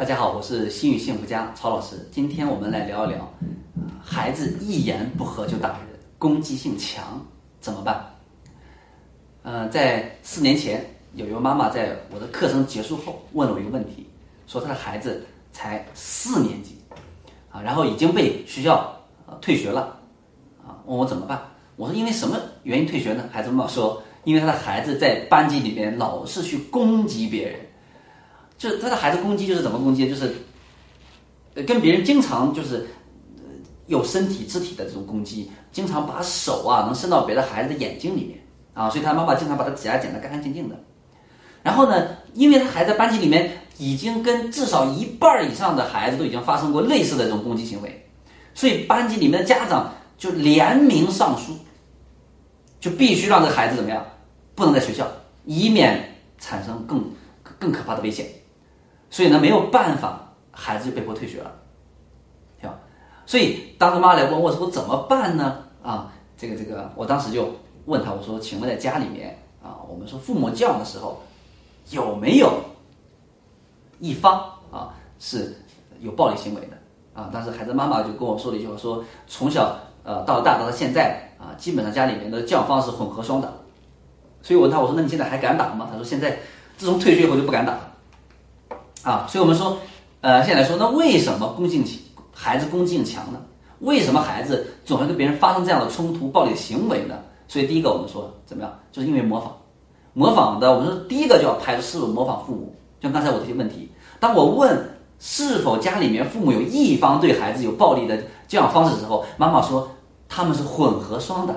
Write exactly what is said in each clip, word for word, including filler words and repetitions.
大家好，我是心语幸福家曹老师。今天我们来聊一聊，孩子一言不合就打人，攻击性强怎么办？呃，在四年前，有一位妈妈在我的课程结束后问了我一个问题，说她的孩子才四年级，啊，然后已经被学校、呃、退学了，啊，问我怎么办？我说因为什么原因退学呢？孩子妈妈说，因为她的孩子在班级里面老是去攻击别人。就他的孩子攻击就是怎么攻击，就是跟别人经常就是有身体肢体的这种攻击，经常把手啊能伸到别的孩子的眼睛里面啊，所以他妈妈经常把他指甲剪得干干净净的。然后呢，因为他孩子在班级里面已经跟至少一半以上的孩子都已经发生过类似的这种攻击行为，所以班级里面的家长就联名上书，就必须让这个孩子怎么样不能在学校，以免产生更更可怕的危险。所以呢，没有办法，孩子就被迫退学了，对吧？所以当他妈来问我说怎么办呢？啊，这个这个，我当时就问他，我说，请问在家里面啊，我们说父母教养的时候，有没有一方啊是有暴力行为的啊？当时孩子妈妈就跟我说了一句话，说从小呃到大到现在啊，基本上家里面的教养方式混合双打。所以我问他，我说那你现在还敢打吗？他说现在自从退学以后就不敢打。啊，所以我们说，呃，现在说，那为什么攻击孩子攻击性强呢？为什么孩子总会跟别人发生这样的冲突、暴力行为呢？所以第一个我们说怎么样，就是因为模仿。模仿的，我们说第一个就要排除是否模仿父母。就像刚才我这些问题，当我问是否家里面父母有一方对孩子有暴力的教养方式的时候，妈妈说他们是混合双打。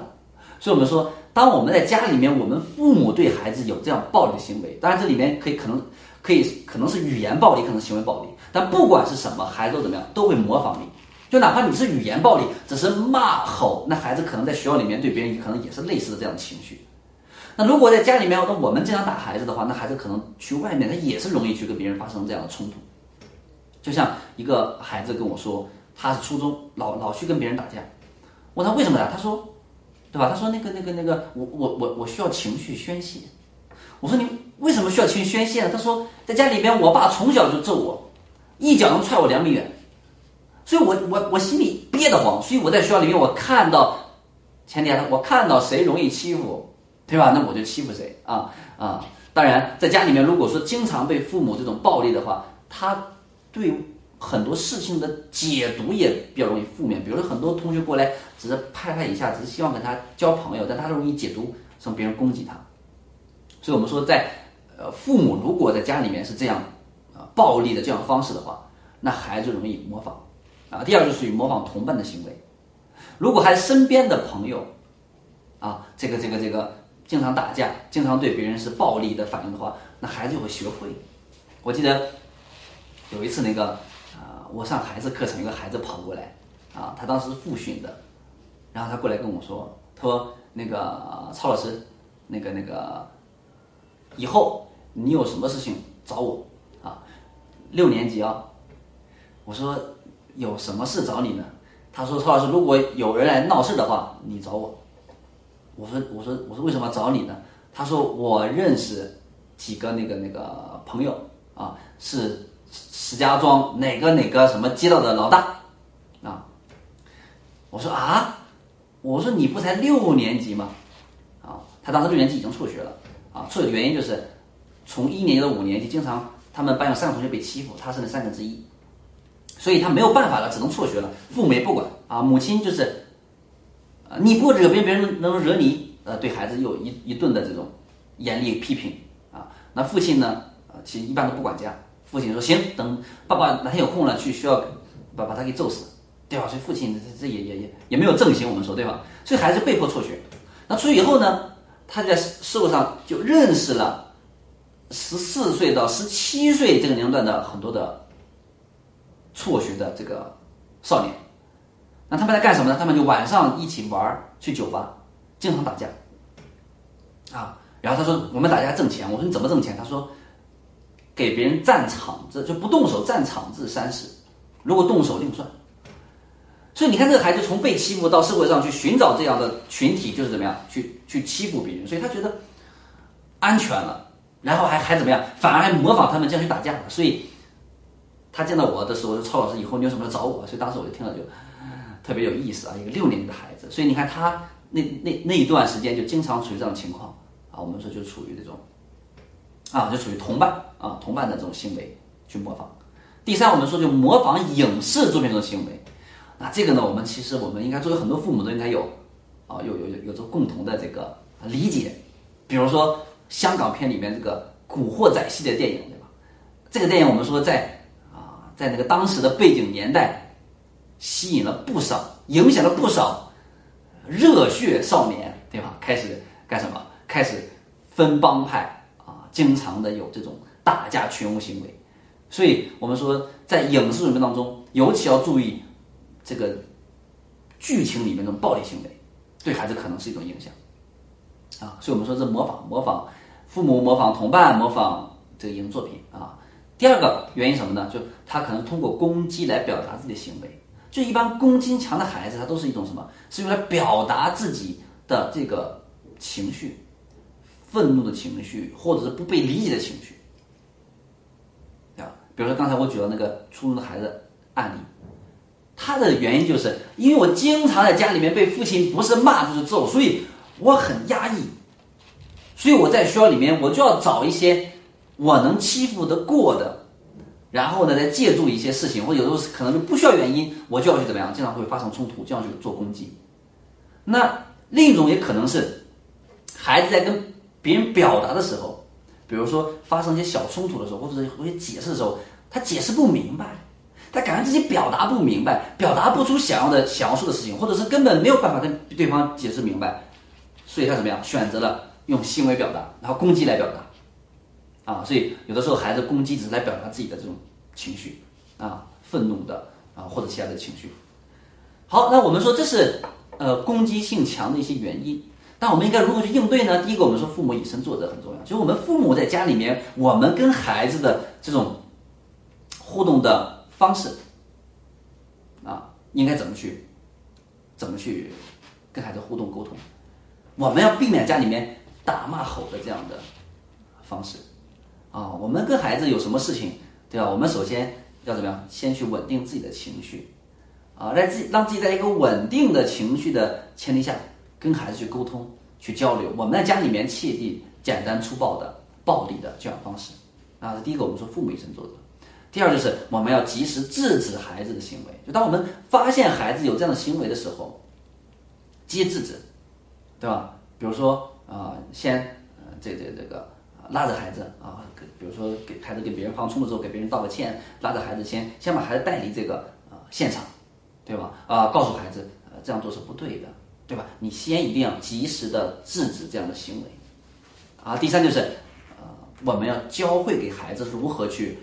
所以我们说，当我们在家里面，我们父母对孩子有这样暴力的行为，当然这里面可以可能。可以可能是语言暴力，可能是行为暴力，但不管是什么，孩子都怎么样都会模仿你。就哪怕你是语言暴力，只是骂吼，那孩子可能在学校里面对别人可能也是类似的这样的情绪。那如果在家里面，那我们经常打孩子的话，那孩子可能去外面，他也是容易去跟别人发生这样的冲突。就像一个孩子跟我说，他是初中老老去跟别人打架，问他为什么打，他说，对吧？他说那个那个那个，我我我我需要情绪宣泄。我说你为什么需要情绪宣泄呢？他说在家里边，我爸从小就揍我，一脚能踹我两米远，所以我我我心里憋得慌，所以我在学校里面，我看到前提下我看到谁容易欺负我，对吧？那我就欺负谁啊啊！当然，在家里面如果说经常被父母这种暴力的话，他对很多事情的解读也比较容易负面。比如说很多同学过来只是拍他一下，只是希望跟他交朋友，但他容易解读成别人攻击他。所以我们说在，在呃父母如果在家里面是这样啊、呃、暴力的教养方式的话，那孩子容易模仿啊。第二就是属于模仿同伴的行为。如果孩子身边的朋友啊，这个这个这个经常打架，经常对别人是暴力的反应的话，那孩子就会学会。我记得有一次那个啊、呃，我上孩子课程，一个孩子跑过来啊，他当时复训的，然后他过来跟我说，他说那个曹老师，那个那个。以后你有什么事情找我啊？六年级啊，我说有什么事找你呢？他说曹老师，如果有人来闹事的话，你找我。我说我说我说为什么找你呢？他说我认识几个那个那个朋友啊，是石家庄哪个哪个什么街道的老大啊。我说啊，我说你不才六年级吗？啊，他当时六年级已经辍学了。啊，错的原因就是，从一年级到五年级，经常他们班有三个同学被欺负，他是那三个之一，所以他没有办法了，只能辍学了。父母也不管啊，母亲就是，啊，你不惹别人，别人能惹你，呃，对孩子有一一顿的这种严厉批评啊。那父亲呢，啊，其实一般都不管家，父亲说行，等爸爸哪天有空了去学校把把他给揍死，对吧？所以父亲这也也也也没有正形，我们说对吧？所以孩子被迫辍学。那出去以后呢？他在社会上就认识了十四岁到十七岁这个年龄段的很多的辍学的这个少年，那他们在干什么呢？他们就晚上一起玩，去酒吧，经常打架，啊，然后他说我们打架挣钱，我说你怎么挣钱？他说给别人占场子，就不动手占场子三十，如果动手另算。所以你看，这个孩子从被欺负到社会上去寻找这样的群体，就是怎么样去去欺负别人，所以他觉得安全了，然后还还怎么样，反而还模仿他们这样去打架了。所以他见到我的时候就超老师，以后你有什么找我。所以当时我就听了就特别有意思啊，一个六年级的孩子。所以你看他那那那一段时间就经常处于这种情况啊，我们说就处于这种啊，就处于同伴啊同伴的这种行为去模仿。第三，我们说就模仿影视作品中的行为。那这个呢，我们其实我们应该作为很多父母都应该有啊有有有有着共同的这个理解。比如说香港片里面这个古惑仔系列电影，对吧？这个电影我们说在啊在那个当时的背景年代，吸引了不少，影响了不少热血少年，对吧？开始干什么？开始分帮派啊，经常的有这种打架群殴行为。所以我们说在影视准备当中，尤其要注意这个剧情里面这种暴力行为对孩子可能是一种影响啊。所以我们说这模仿模仿父母，模仿同伴，模仿这个影视作品啊。第二个原因什么呢？就他可能通过攻击来表达自己的行为。就一般攻击强的孩子，他都是一种什么？是用来表达自己的这个情绪，愤怒的情绪，或者是不被理解的情绪，对吧？比如说刚才我举了那个初中的孩子案例，他的原因就是因为我经常在家里面被父亲不是骂就是揍，所以我很压抑，所以我在学校里面我就要找一些我能欺负得过的，然后呢再借助一些事情，或者有时候可能就不需要原因，我就要去怎么样，经常会发生冲突，这样去做攻击。那另一种也可能是孩子在跟别人表达的时候，比如说发生一些小冲突的时候，或者是有些解释的时候，他解释不明白，他感觉自己表达不明白，表达不出想要的想要说的事情，或者是根本没有办法跟对方解释明白，所以他怎么样，选择了用行为表达，然后攻击来表达啊。所以有的时候孩子攻击只是来表达自己的这种情绪啊，愤怒的啊或者其他的情绪。好，那我们说这是呃攻击性强的一些原因。那我们应该如何去应对呢？第一个，我们说父母以身作则很重要，就是我们父母在家里面，我们跟孩子的这种互动的方式啊，应该怎么去怎么去跟孩子互动沟通。我们要避免家里面打骂吼的这样的方式啊。我们跟孩子有什么事情，对吧？我们首先要怎么样，先去稳定自己的情绪啊，让自己让自己在一个稳定的情绪的前提下跟孩子去沟通去交流。我们在家里面切忌简单粗暴的暴力的教养方式啊。第一个，我们说父母以身作则。第二，就是我们要及时制止孩子的行为。就当我们发现孩子有这样的行为的时候，及时制止，对吧？比如说啊、呃，先呃，这这这个拉着孩子啊，比如说给孩子跟别人发生冲突之后，给别人道个歉，拉着孩子先先把孩子带离这个啊、呃、现场，对吧？啊、呃，告诉孩子、呃、这样做是不对的，对吧？你先一定要及时的制止这样的行为啊。第三，就是呃，我们要教会给孩子如何去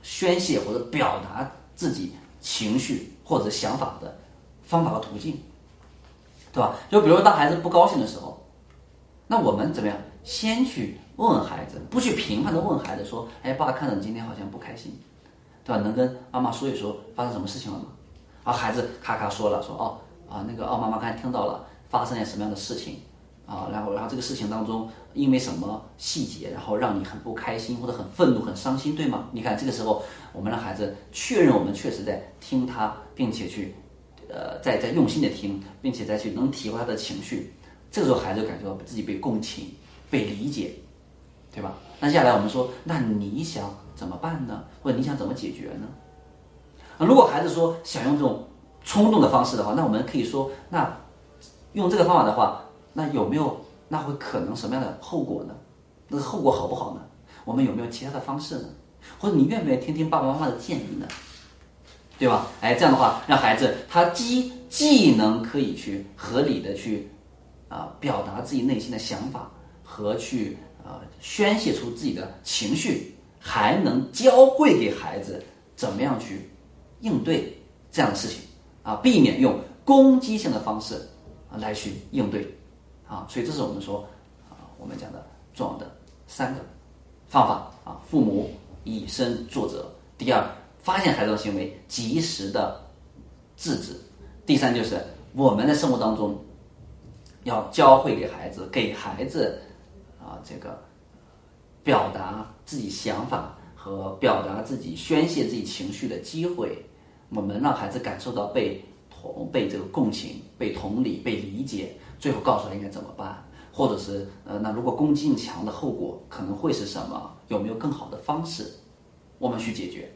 宣泄或者表达自己情绪或者想法的方法和途径，对吧？就比如说当孩子不高兴的时候，那我们怎么样，先去问问孩子，不去评判的问孩子说，哎，爸，看到你今天好像不开心，对吧？能跟妈妈说一说发生什么事情了吗？啊，孩子咔咔说了，说哦啊那个哦，妈妈刚才听到了发生了什么样的事情啊，然后然后这个事情当中因为什么细节，然后让你很不开心或者很愤怒很伤心，对吗？你看这个时候我们让孩子确认我们确实在听他，并且去呃在在用心的听，并且再去能体会他的情绪，这个时候孩子感觉到自己被共情被理解，对吧？那接下来我们说，那你想怎么办呢？或者你想怎么解决呢？如果孩子说想用这种冲动的方式的话，那我们可以说，那用这个方法的话，那有没有，那会可能什么样的后果呢？那后果好不好呢？我们有没有其他的方式呢？或者你愿不愿意听听爸爸妈妈的建议呢？对吧？哎，这样的话，让孩子他既既能可以去合理的去啊、呃、表达自己内心的想法和去啊、呃、宣泄出自己的情绪，还能教会给孩子怎么样去应对这样的事情啊，避免用攻击性的方式啊来去应对。啊，所以这是我们说，啊，我们讲的重要的三个方法啊。父母以身作则。第二，发现孩子的行为，及时的制止。第三，就是我们在生活当中要教会给孩子，给孩子啊这个表达自己想法和表达自己、宣泄自己情绪的机会，我们让孩子感受到被同、被这个共情、被同理、被理解，最后告诉他应该怎么办，或者是呃，那如果攻击性强的后果可能会是什么？有没有更好的方式，我们去解决？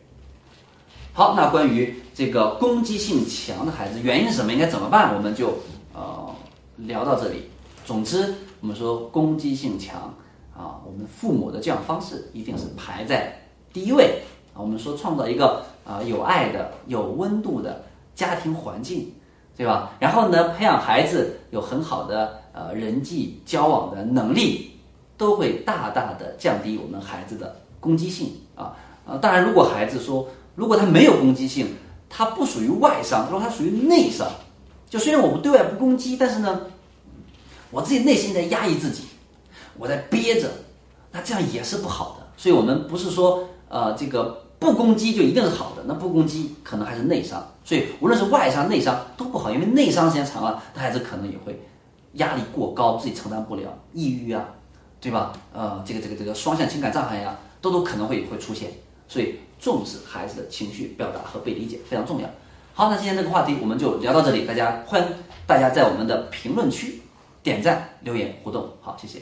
好，那关于这个攻击性强的孩子，原因是什么？应该怎么办？我们就呃聊到这里。总之，我们说攻击性强啊，我们父母的教养方式一定是排在第一位啊。我们说创造一个啊、呃、有爱的、有温度的家庭环境，对吧？然后呢，培养孩子有很好的呃人际交往的能力，都会大大的降低我们孩子的攻击性啊。呃，当然，如果孩子说，如果他没有攻击性，他不属于外伤，他说他属于内伤。就虽然我们对外不攻击，但是呢，我自己内心在压抑自己，我在憋着，那这样也是不好的。所以，我们不是说呃这个不攻击就一定是好的，那不攻击可能还是内伤。所以，无论是外伤、内伤都不好，因为内伤时间长了，他孩子可能也会压力过高，自己承担不了，抑郁啊，对吧？呃，这个这个这个双向情感障碍呀，都都可能会会出现。所以，重视孩子的情绪表达和被理解非常重要。好，那今天这个话题我们就聊到这里，大家欢迎大家在我们的评论区点赞、留言互动。好，谢谢。